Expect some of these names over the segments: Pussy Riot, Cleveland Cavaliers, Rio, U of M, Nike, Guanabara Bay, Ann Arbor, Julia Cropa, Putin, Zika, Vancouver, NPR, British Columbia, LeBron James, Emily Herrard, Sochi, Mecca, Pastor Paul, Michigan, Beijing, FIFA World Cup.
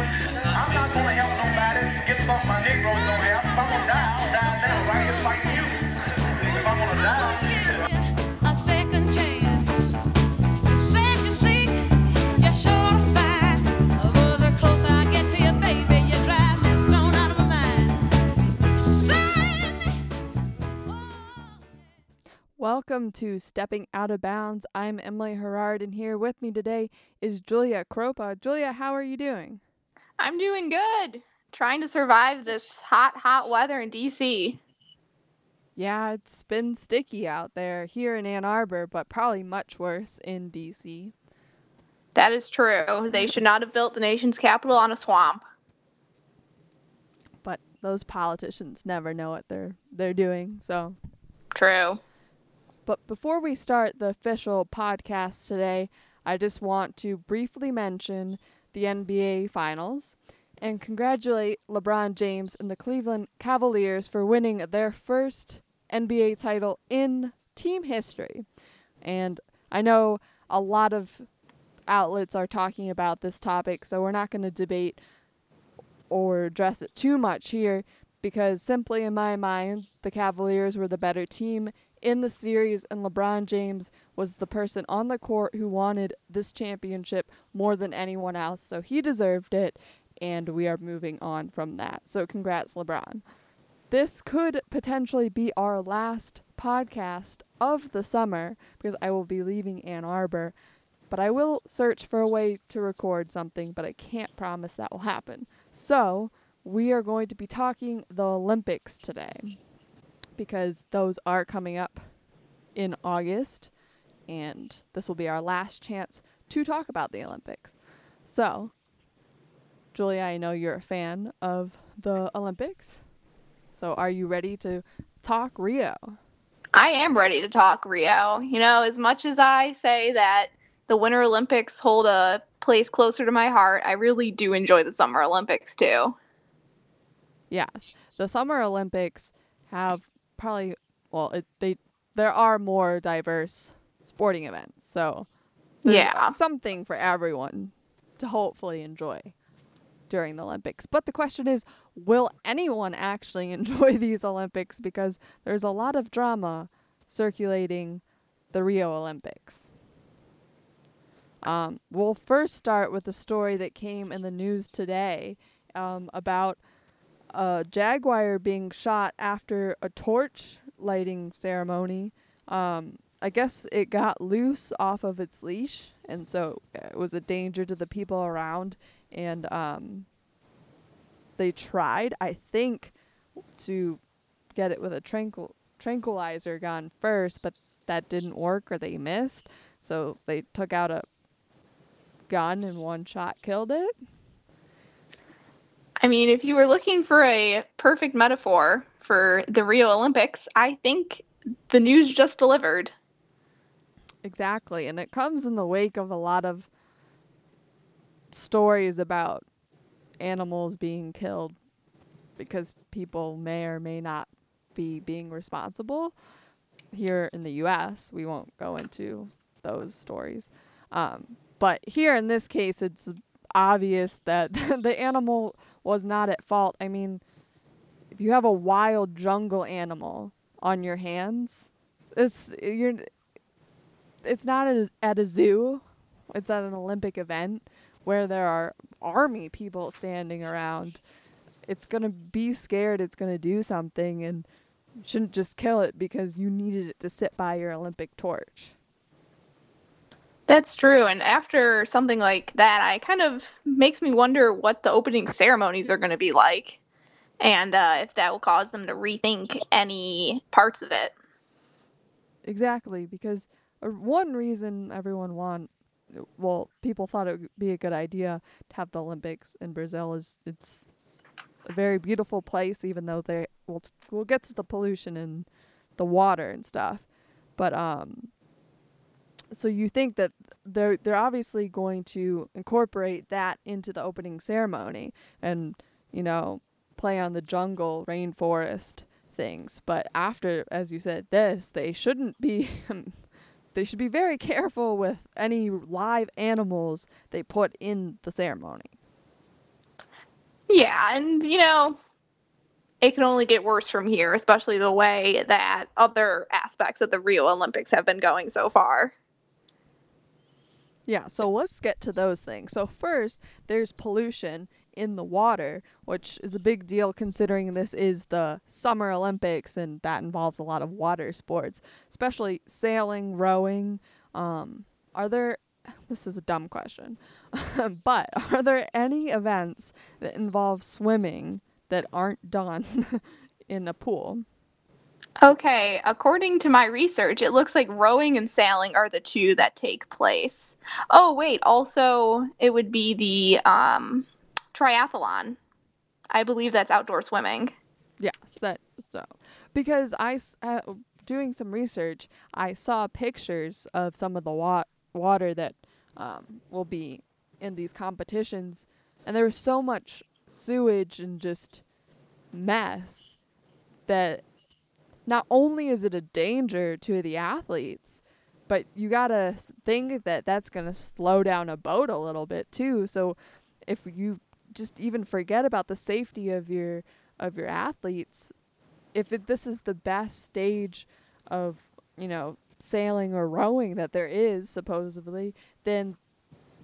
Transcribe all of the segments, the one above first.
I'm not going to help nobody get some my Negroes don't have. If I'm going to die, I'll die now, right? It's like you. If I'm going to die... Welcome to Stepping Out of Bounds. I'm Emily Herrard, and here with me today is Julia Cropa. Julia, how are you doing? I'm doing good. Trying to survive this hot weather in D.C. Yeah, it's been sticky out there here in Ann Arbor, but probably much worse in D.C. That is true. They should not have built the nation's capital on a swamp. But those politicians never know what they're doing, so... True. But before we start the official podcast today, I just want to briefly mention the NBA Finals and congratulate LeBron James and the Cleveland Cavaliers for winning their first NBA title in team history. And I know a lot of outlets are talking about this topic, so we're not going to debate or address it too much here because simply in my mind, the Cavaliers were the better team in the series, and LeBron James was the person on the court who wanted this championship more than anyone else, so he deserved it, and we are moving on from that. So congrats, LeBron. This could potentially be our last podcast of the summer, because I will be leaving Ann Arbor, but I will search for a way to record something, but I can't promise that will happen. So we are going to be talking the Olympics today, because those are coming up in August, and this will be our last chance to talk about the Olympics. So, Julia, I know you're a fan of the Olympics, so are you ready to talk Rio? I am ready to talk Rio. You know, as much as I say that the Winter Olympics hold a place closer to my heart, I really do enjoy the Summer Olympics, too. Yes, the Summer Olympics have... probably, well, there are more diverse sporting events, so there's something for everyone to hopefully enjoy during the Olympics. But the question is, will anyone actually enjoy these Olympics? Because there's a lot of drama circulating the Rio Olympics. We'll first start with a story that came in the news today about a jaguar being shot after a torch lighting ceremony. I guess it got loose off of its leash, and so it was a danger to the people around, and they tried, I think, to get it with a tranquilizer gun first, but that didn't work, or they missed, so they took out a gun and one shot killed it. I mean, if you were looking for a perfect metaphor for the Rio Olympics, I think the news just delivered. Exactly, and it comes in the wake of a lot of stories about animals being killed because people may or may not be being responsible. Here in the U.S., we won't go into those stories. But here in this case, it's obvious that the animal was not at fault. I mean, if you have a wild jungle animal on your hands, it's not at a zoo. It's at an Olympic event where there are army people standing around. It's going to be scared. It's going to do something, and you shouldn't just kill it because you needed it to sit by your Olympic torch. That's true, and after something like that, I kind of makes me wonder what the opening ceremonies are going to be like, and if that will cause them to rethink any parts of it. Exactly, because one reason people thought it would be a good idea to have the Olympics in Brazil is it's a very beautiful place, even though we'll get to the pollution and the water and stuff, but so you think that they're obviously going to incorporate that into the opening ceremony and, you know, play on the jungle rainforest things. But after, as you said, this, they should be very careful with any live animals they put in the ceremony. Yeah, and, you know, it can only get worse from here, especially the way that other aspects of the Rio Olympics have been going so far. Yeah, so let's get to those things. So first, there's pollution in the water, which is a big deal considering this is the Summer Olympics and that involves a lot of water sports, especially sailing, rowing. This is a dumb question, but are there any events that involve swimming that aren't done in a pool? Okay, according to my research, it looks like rowing and sailing are the two that take place. Oh, wait, also it would be the triathlon. I believe that's outdoor swimming. Yes, that's so. Because doing some research, I saw pictures of some of the water that will be in these competitions, and there was so much sewage and just mess that not only is it a danger to the athletes, but you gotta think that that's gonna slow down a boat a little bit too. So if you just even forget about the safety of your athletes, this is the best stage of, you know, sailing or rowing that there is supposedly, then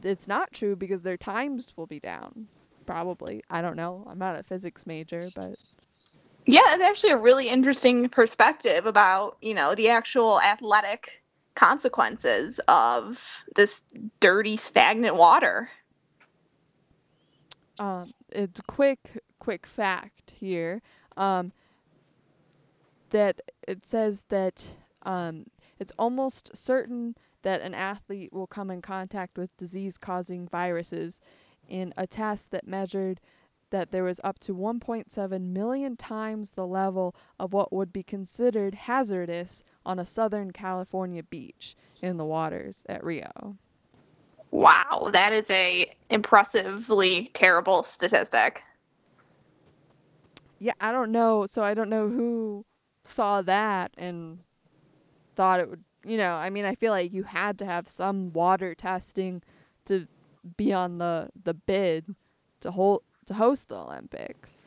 it's not true because their times will be down. Probably. I don't know. I'm not a physics major, but. Yeah, it's actually a really interesting perspective about, you know, the actual athletic consequences of this dirty, stagnant water. It's a quick fact here that it says that it's almost certain that an athlete will come in contact with disease-causing viruses in a test that measured that there was up to 1.7 million times the level of what would be considered hazardous on a Southern California beach in the waters at Rio. Wow, that is a impressively terrible statistic. Yeah, I don't know. So I don't know who saw that and thought it would, you know, I mean, I feel like you had to have some water testing to be on the bid to host the Olympics.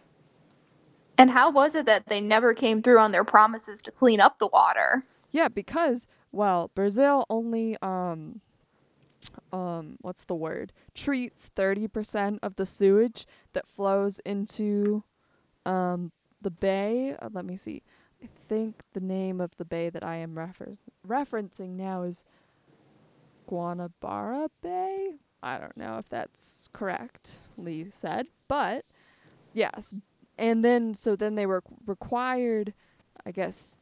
And how was it that they never came through on their promises to clean up the water? Yeah, because, well, Brazil only treats 30% of the sewage that flows into the bay. Let me see. I think the name of the bay that I am referencing now is Guanabara Bay. I don't know if that's correctly said, but yes. And then, so they were required, I guess,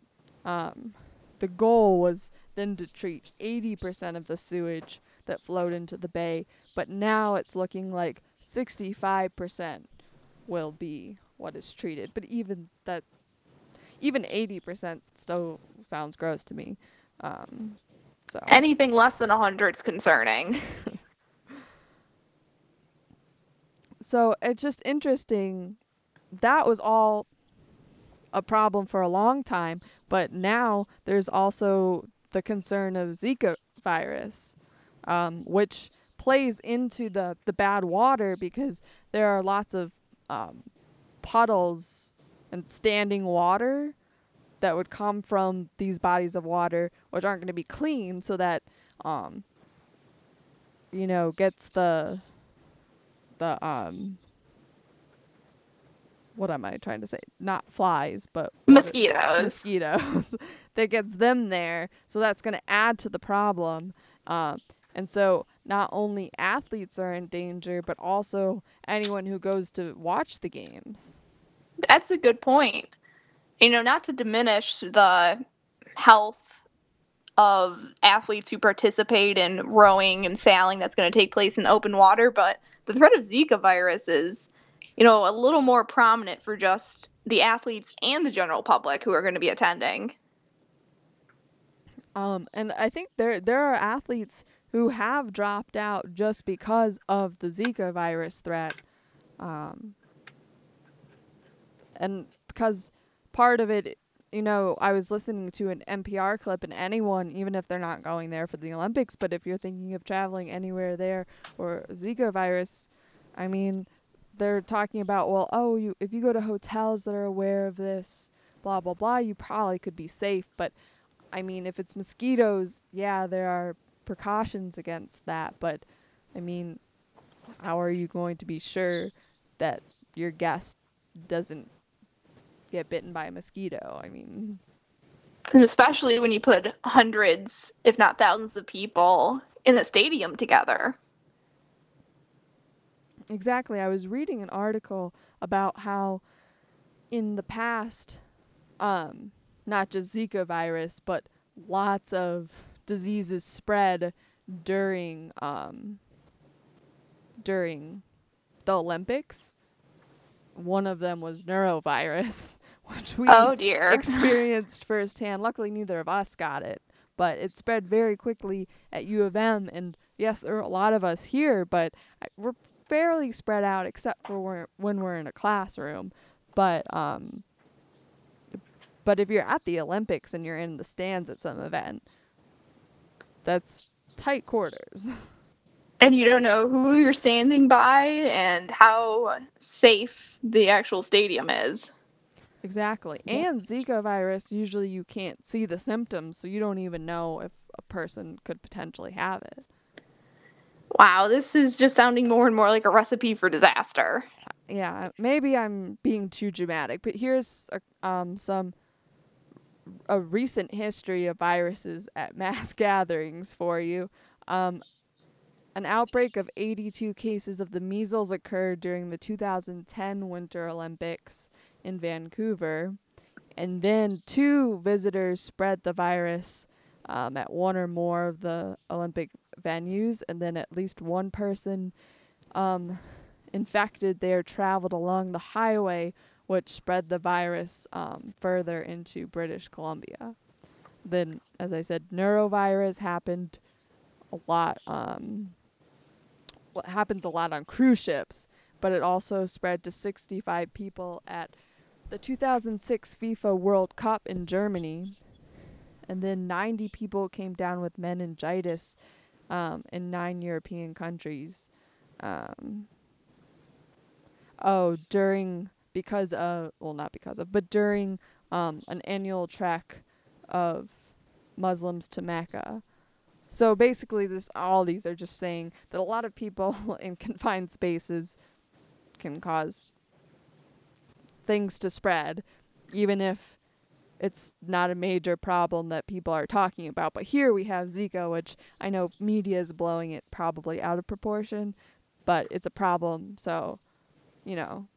the goal was then to treat 80% of the sewage that flowed into the bay, but now it's looking like 65% will be what is treated. But even 80% still sounds gross to me. So anything less than 100 is concerning. So it's just interesting. That was all a problem for a long time, but now there's also the concern of Zika virus, which plays into the bad water because there are lots of puddles and standing water that would come from these bodies of water, which aren't going to be clean, so that, you know, gets what am I trying to say? Not flies, but mosquitoes that gets them there. So that's going to add to the problem. And so not only athletes are in danger, but also anyone who goes to watch the games. That's a good point. You know, not to diminish the health of athletes who participate in rowing and sailing that's going to take place in open water, but the threat of Zika virus is, you know, a little more prominent for just the athletes and the general public who are going to be attending. And I think there are athletes who have dropped out just because of the Zika virus threat. And because part of it, you know, I was listening to an NPR clip, and anyone, even if they're not going there for the Olympics, but if you're thinking of traveling anywhere there or Zika virus, I mean, they're talking about, well, oh, you, if you go to hotels that are aware of this, blah, blah, blah, you probably could be safe. But, I mean, if it's mosquitoes, yeah, there are precautions against that. But, I mean, how are you going to be sure that your guest doesn't get bitten by a mosquito? I mean... And especially when you put hundreds, if not thousands, of people in a stadium together. Exactly. I was reading an article about how in the past, not just Zika virus, but lots of diseases spread during the Olympics. One of them was neurovirus, which we experienced firsthand. Luckily, neither of us got it, but it spread very quickly at U of M. And yes, there are a lot of us here, but we're fairly spread out, except for when we're in a classroom. But if you're at the Olympics and you're in the stands at some event, that's tight quarters. And you don't know who you're standing by and how safe the actual stadium is. Exactly. And Zika virus, usually you can't see the symptoms, so you don't even know if a person could potentially have it. Wow, this is just sounding more and more like a recipe for disaster. Yeah, maybe I'm being too dramatic, but here's a recent history of viruses at mass gatherings for you. An outbreak of 82 cases of the measles occurred during the 2010 Winter Olympics in Vancouver, and then 2 visitors spread the virus at one or more of the Olympic venues, and then at least one person infected there traveled along the highway, which spread the virus further into British Columbia. Then, as I said, neurovirus happened a lot. It happens a lot on cruise ships, but it also spread to 65 people at the 2006 FIFA World Cup in Germany. And then 90 people came down with meningitis in 9 European countries. During an annual trek of Muslims to Mecca. So basically, all these are just saying that a lot of people in confined spaces can cause things to spread, even if it's not a major problem that people are talking about. But here we have Zika, which I know media is blowing it probably out of proportion, but it's a problem. So, you know,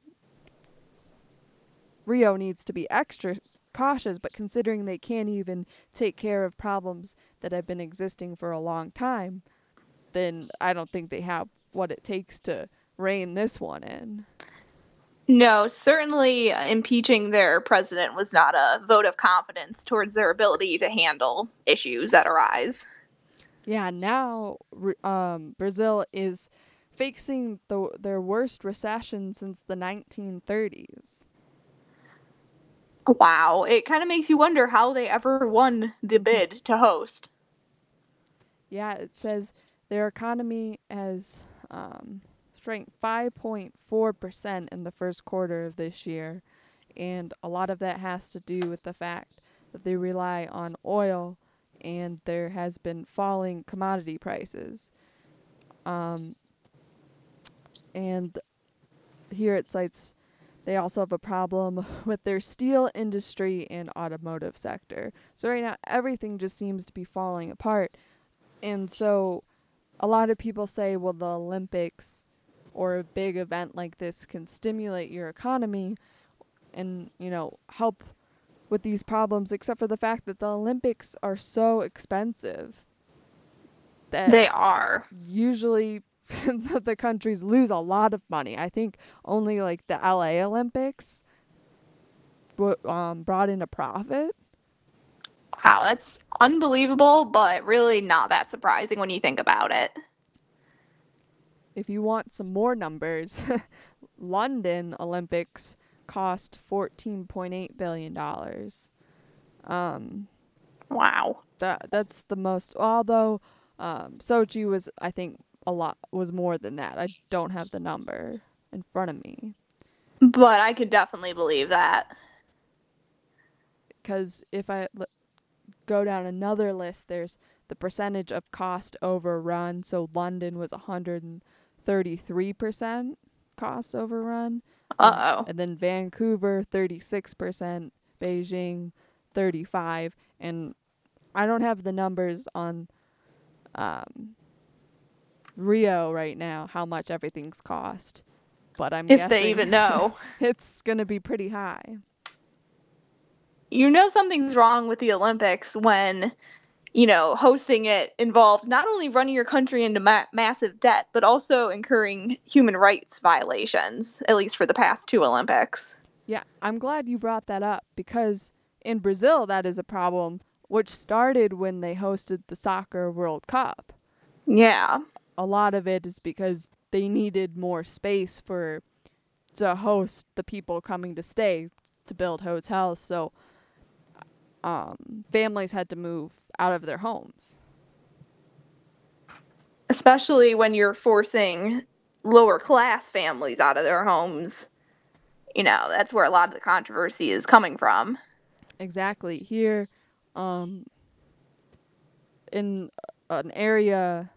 Rio needs to be extra cautious, but considering they can't even take care of problems that have been existing for a long time, then I don't think they have what it takes to rein this one in. No, certainly impeaching their president was not a vote of confidence towards their ability to handle issues that arise. Yeah, now Brazil is facing their worst recession since the 1930s. Wow, it kind of makes you wonder how they ever won the bid to host. Yeah, it says their economy has... shrank 5.4% in the first quarter of this year, and a lot of that has to do with the fact that they rely on oil and there has been falling commodity prices. And here it cites they also have a problem with their steel industry and automotive sector. So right now everything just seems to be falling apart, and so a lot of people say, well, the Olympics or a big event like this can stimulate your economy and, you know, help with these problems, except for the fact that the Olympics are so expensive that they are. Usually the countries lose a lot of money. I think only like the LA Olympics brought in a profit. Wow, that's unbelievable, but really not that surprising when you think about it. If you want some more numbers, London Olympics cost $14.8 billion. Wow. That's the most, although Sochi was, I think, was more than that. I don't have the number. in front of me. But I could definitely believe that. Because if I go down another list, there's the percentage of cost overrun. So London was 133% cost overrun. Uh-oh. And then Vancouver, 36%. Beijing, 35%. And I don't have the numbers on Rio right now, how much everything's cost. But I'm guessing, if they even know, it's going to be pretty high. You know something's wrong with the Olympics when, you know, hosting it involves not only running your country into massive debt, but also incurring human rights violations, at least for the past two Olympics. Yeah, I'm glad you brought that up, because in Brazil, that is a problem, which started when they hosted the Soccer World Cup. Yeah. A lot of it is because they needed more space to host the people coming to stay, to build hotels, so families had to move out of their homes. Especially when you're forcing lower class families out of their homes. You know, that's where a lot of the controversy is coming from. Exactly. Here, in an area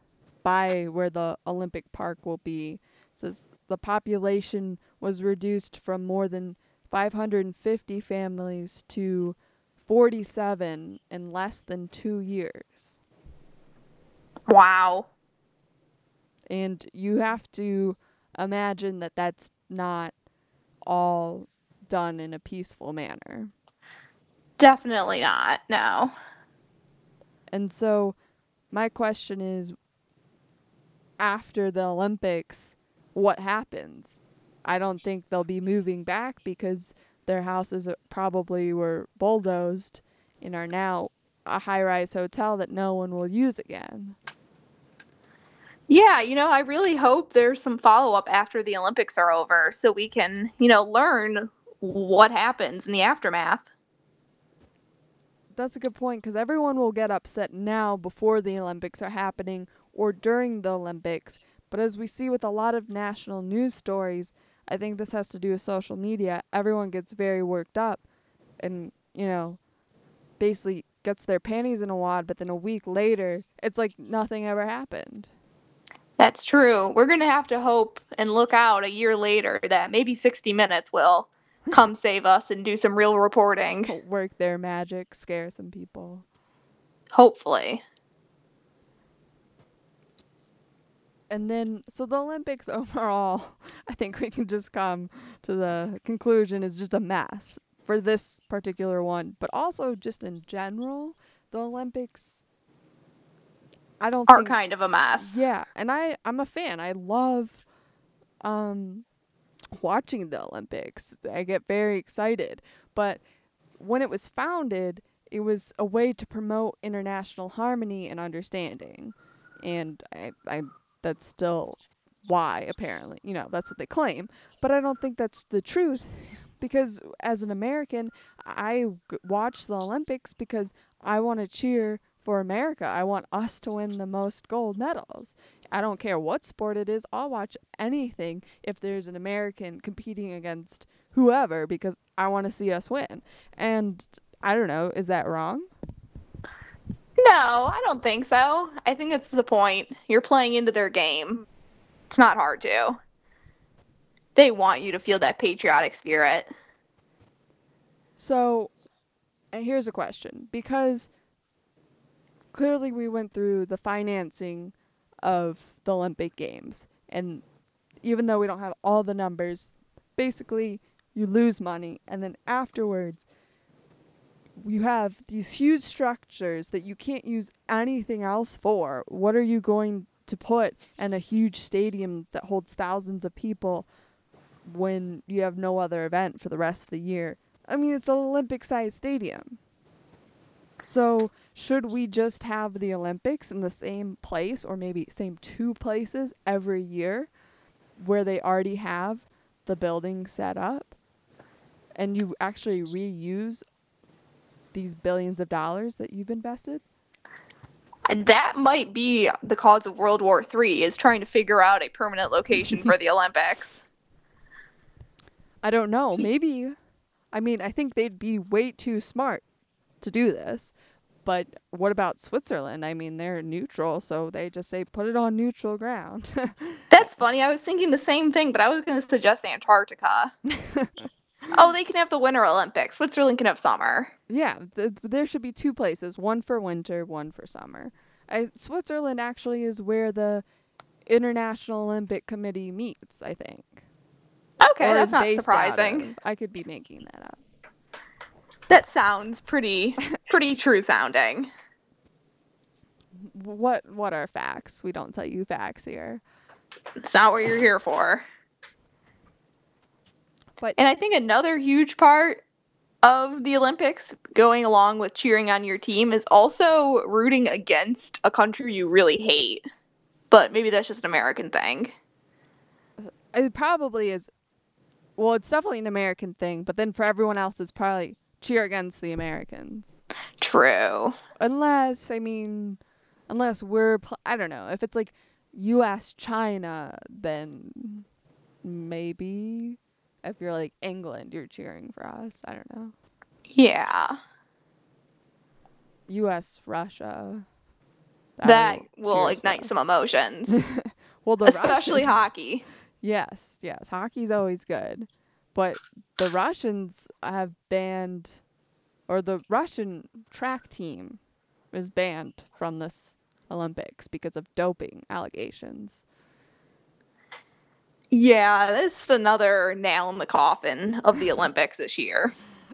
by where the Olympic Park will be, says the population was reduced from more than 550 families to 47 in less than 2 years. Wow. And you have to imagine that that's not all done in a peaceful manner. Definitely not, no. And so my question is, after the Olympics, what happens? I don't think they'll be moving back, because their houses probably were bulldozed and are now a high-rise hotel that no one will use again. Yeah, you know, I really hope there's some follow-up after the Olympics are over so we can, you know, learn what happens in the aftermath. That's a good point, because everyone will get upset now before the Olympics are happening or during the Olympics. But as we see with a lot of national news stories, I think this has to do with social media. Everyone gets very worked up and, you know, basically gets their panties in a wad, but then a week later, it's like nothing ever happened. That's true. We're going to have to hope and look out a year later that maybe 60 Minutes will come save us and do some real reporting. Work their magic, scare some people. Hopefully. And then, so the Olympics overall, I think we can just come to the conclusion, is just a mess for this particular one. But also just in general, the Olympics, I don't think... are kind of a mess. Yeah, and I'm a fan. I love watching the Olympics. I get very excited. But when it was founded, it was a way to promote international harmony and understanding. And that's still why, apparently. You know, that's what they claim. But I don't think that's the truth, because as an American, I watch the Olympics because I want to cheer for America. I want us to win the most gold medals. I don't care what sport it is. I'll watch anything if there's an American competing against whoever, because I want to see us win. And I don't know, is that wrong? No, I don't think so. I think that's the point. You're playing into their game. It's not hard to. They want you to feel that patriotic spirit. So, and here's a question. Because clearly we went through the financing of the Olympic Games. And even though we don't have all the numbers, basically you lose money. And then afterwards, you have these huge structures that you can't use anything else for. What are you going to put in a huge stadium that holds thousands of people when you have no other event for the rest of the year? I mean, it's an Olympic-sized stadium. So should we just have the Olympics in the same place, or maybe same two places every year, where they already have the building set up, and you actually reuse these billions of dollars that you've invested? And that might be the cause of World War III, is trying to figure out a permanent location for the Olympics. I don't know. Maybe. I mean, I think they'd be way too smart to do this. But what about Switzerland? I mean, they're neutral, so they just say, put it on neutral ground. That's funny. I was thinking the same thing, but I was going to suggest Antarctica. Oh, they can have the Winter Olympics. Switzerland can have summer. Yeah, there should be two places, one for winter, one for summer. Switzerland actually is where the International Olympic Committee meets, I think. Okay, or that's not surprising. I could be making that up. That sounds pretty true sounding. What are facts? We don't tell you facts here. It's not what you're here for. But and I think another huge part of the Olympics, going along with cheering on your team, is also rooting against a country you really hate. But maybe that's just an American thing. It probably is. Well, it's definitely an American thing, but then for everyone else, it's probably cheer against the Americans. True. Unless we're, I don't know. If it's like U.S., China, then maybe. If you're like England, you're cheering for us. I don't know. Yeah. U.S., Russia. That will ignite some emotions. Well, especially hockey. Yes. Hockey's always good. But the Russians have banned, or the Russian track team is banned from this Olympics because of doping allegations. Yeah, that's another nail in the coffin of the Olympics this year.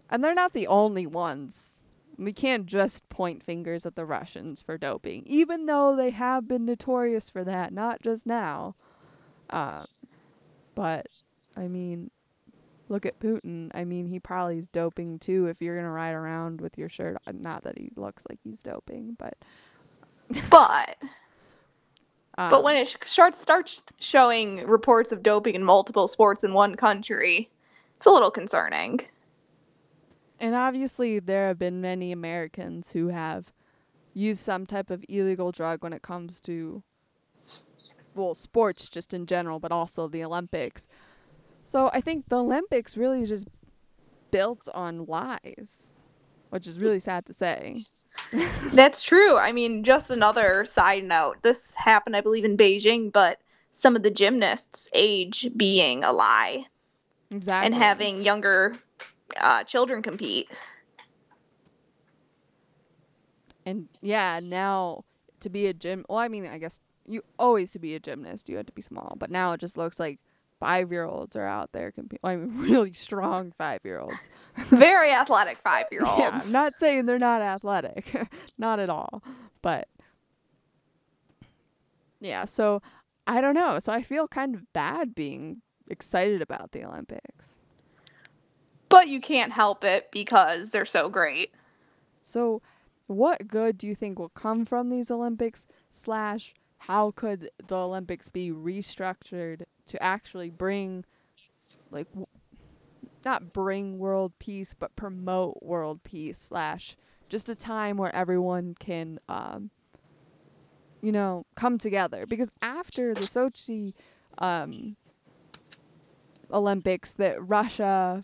And they're not the only ones. We can't just point fingers at the Russians for doping, even though they have been notorious for that, not just now. But, I mean, look at Putin. I mean, he probably is doping too if you're going to ride around with your shirt on. Not that he looks like he's doping, but... But when it starts showing reports of doping in multiple sports in one country, it's a little concerning. And obviously there have been many Americans who have used some type of illegal drug when it comes to, well, sports just in general, but also the Olympics. So I think the Olympics really is just built on lies, which is really sad to say. That's true. I mean, just another side note. This happened, I believe, in Beijing, but some of the gymnasts' age being a lie. Exactly. And having younger children compete. And, yeah, now to be a well, I mean, I guess you always to be a gymnast, you had to be small. But now it just looks like 5-year-olds are out there competing. I mean, really strong 5-year-olds. Very athletic 5-year-olds. Yeah, I'm not saying they're not athletic. Not at all. But, yeah, so I don't know. So I feel kind of bad being excited about the Olympics. But you can't help it because they're so great. So what good do you think will come from these Olympics? / how could the Olympics be restructured to actually bring, like, not bring world peace, but promote world peace / just a time where everyone can, come together? Because after the Sochi Olympics, that Russia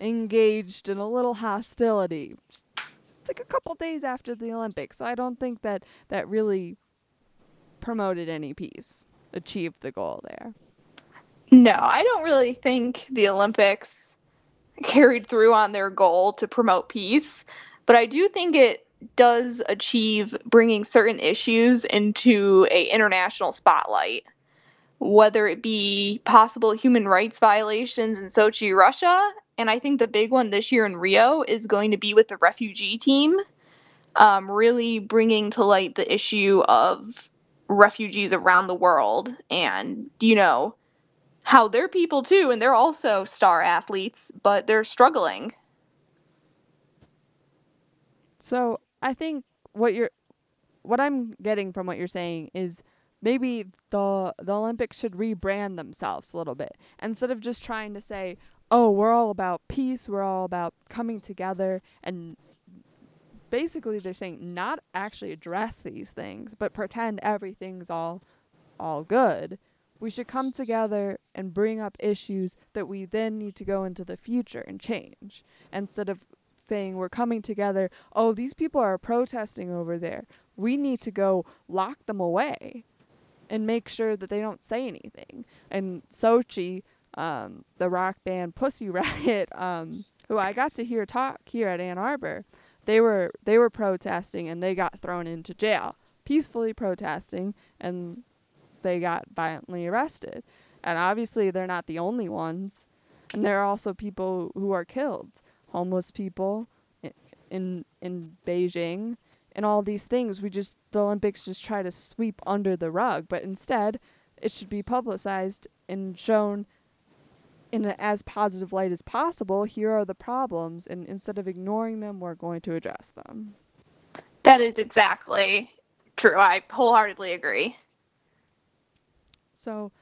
engaged in a little hostility. It's like a couple days after the Olympics. So I don't think that really promoted any peace, achieved the goal there. No, I don't really think the Olympics carried through on their goal to promote peace, but I do think it does achieve bringing certain issues into an international spotlight, whether it be possible human rights violations in Sochi, Russia, and I think the big one this year in Rio is going to be with the refugee team, really bringing to light the issue of refugees around the world and, how they're people too, and they're also star athletes, but they're struggling. So I think what I'm getting from what you're saying is maybe the Olympics should rebrand themselves a little bit. Instead of just trying to say, oh, we're all about peace, we're all about coming together, and basically, they're saying not actually address these things, but pretend everything's all good. We should come together and bring up issues that we then need to go into the future and change, instead of saying we're coming together, oh, these people are protesting over there, we need to go lock them away and make sure that they don't say anything. And Sochi, the rock band Pussy Riot, who I got to hear talk here at Ann Arbor, they were protesting and they got thrown into jail, peacefully protesting, and they got violently arrested. And obviously they're not the only ones. And there are also people who are killed, homeless people in Beijing, and all these things. The Olympics just try to sweep under the rug, but instead it should be publicized and shown in as positive light as possible. Here are the problems, and instead of ignoring them, we're going to address them. That is exactly true. I wholeheartedly agree. So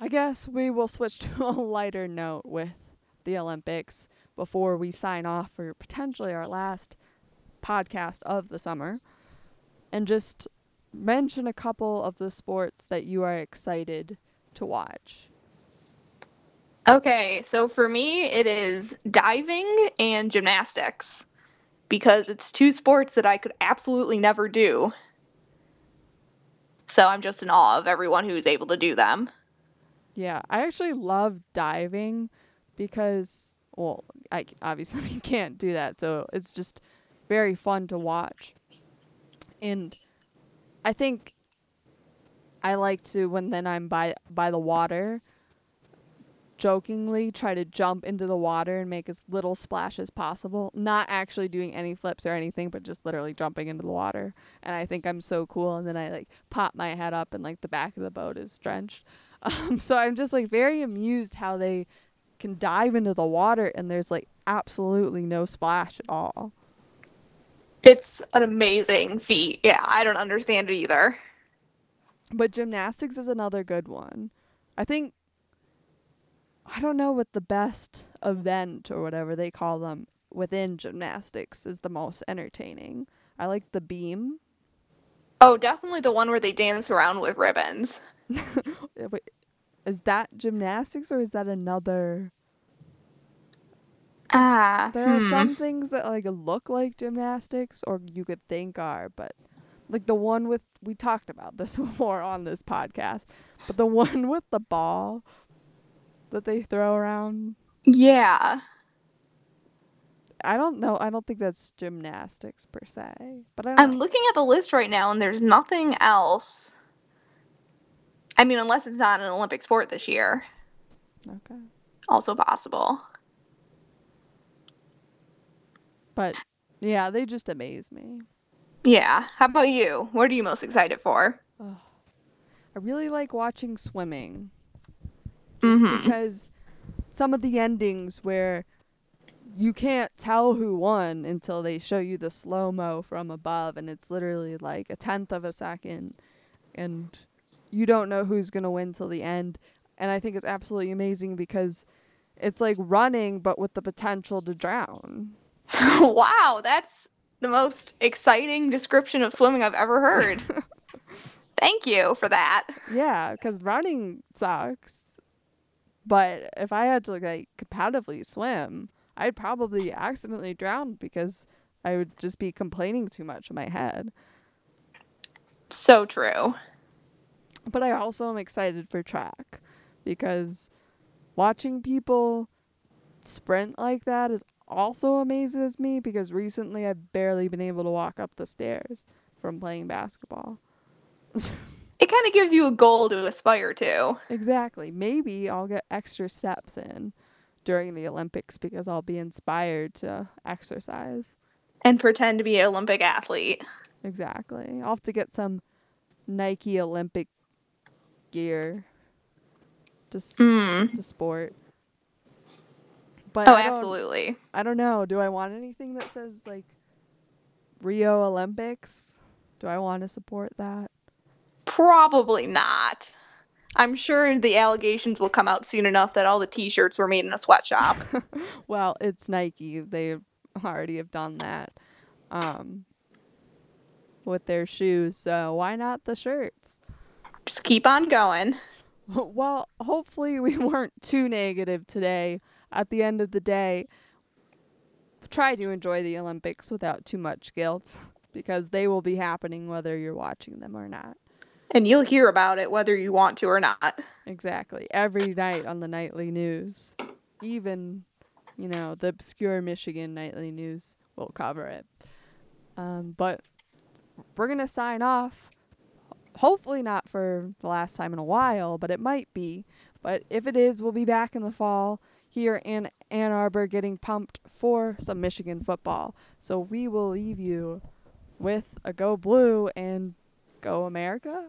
I guess we will switch to a lighter note with the Olympics before we sign off for potentially our last podcast of the summer, and just mention a couple of the sports that you are excited to watch. Okay, so for me, it is diving and gymnastics, because it's two sports that I could absolutely never do. So I'm just in awe of everyone who is able to do them. Yeah, I actually love diving because, well, I obviously can't do that. So it's just very fun to watch. And I think I like to, when I'm by the water, jokingly try to jump into the water and make as little splash as possible, not actually doing any flips or anything, but just literally jumping into the water. And I think I'm so cool, and then I like pop my head up and like the back of the boat is drenched. So I'm just like very amused how they can dive into the water and there's like absolutely no splash at all. It's an amazing feat. Yeah, I don't understand it either. But gymnastics is another good one. I don't know what the best event or whatever they call them within gymnastics is the most entertaining. I like the beam. Oh, definitely the one where they dance around with ribbons. Wait, is that gymnastics or is that another? There are some things that like look like gymnastics, or you could think are, but like the one with, we talked about this before on this podcast, but the one with the ball that they throw around. Yeah. I don't know. I don't think that's gymnastics per se. But I'm looking at the list right now and there's nothing else. I mean, unless it's not an Olympic sport this year. Okay. Also possible. But yeah, they just amaze me. Yeah. How about you? What are you most excited for? Oh, I really like watching swimming. Because some of the endings where you can't tell who won until they show you the slow-mo from above, and it's literally like 1/10 of a second, and you don't know who's going to win till the end. And I think it's absolutely amazing because it's like running, but with the potential to drown. Wow, that's the most exciting description of swimming I've ever heard. Thank you for that. Yeah, because running sucks. But if I had to like competitively swim, I'd probably accidentally drown because I would just be complaining too much in my head. So true. But I also am excited for track, because watching people sprint like that is also amazes me, because recently I've barely been able to walk up the stairs from playing basketball. It kind of gives you a goal to aspire to. Exactly. Maybe I'll get extra steps in during the Olympics because I'll be inspired to exercise. And pretend to be an Olympic athlete. Exactly. I'll have to get some Nike Olympic gear to sport. But absolutely. I don't know. Do I want anything that says, like, Rio Olympics? Do I want to support that? Probably not. I'm sure the allegations will come out soon enough that all the t-shirts were made in a sweatshop. Well, it's Nike. They already have done that with their shoes. So why not the shirts? Just keep on going. Well, hopefully we weren't too negative today. At the end of the day, try to enjoy the Olympics without too much guilt, because they will be happening whether you're watching them or not. And you'll hear about it whether you want to or not. Exactly. Every night on the nightly news. Even, you know, the obscure Michigan nightly news will cover it. But we're going to sign off. Hopefully not for the last time in a while, but it might be. But if it is, we'll be back in the fall here in Ann Arbor getting pumped for some Michigan football. So we will leave you with a Go Blue and Go America.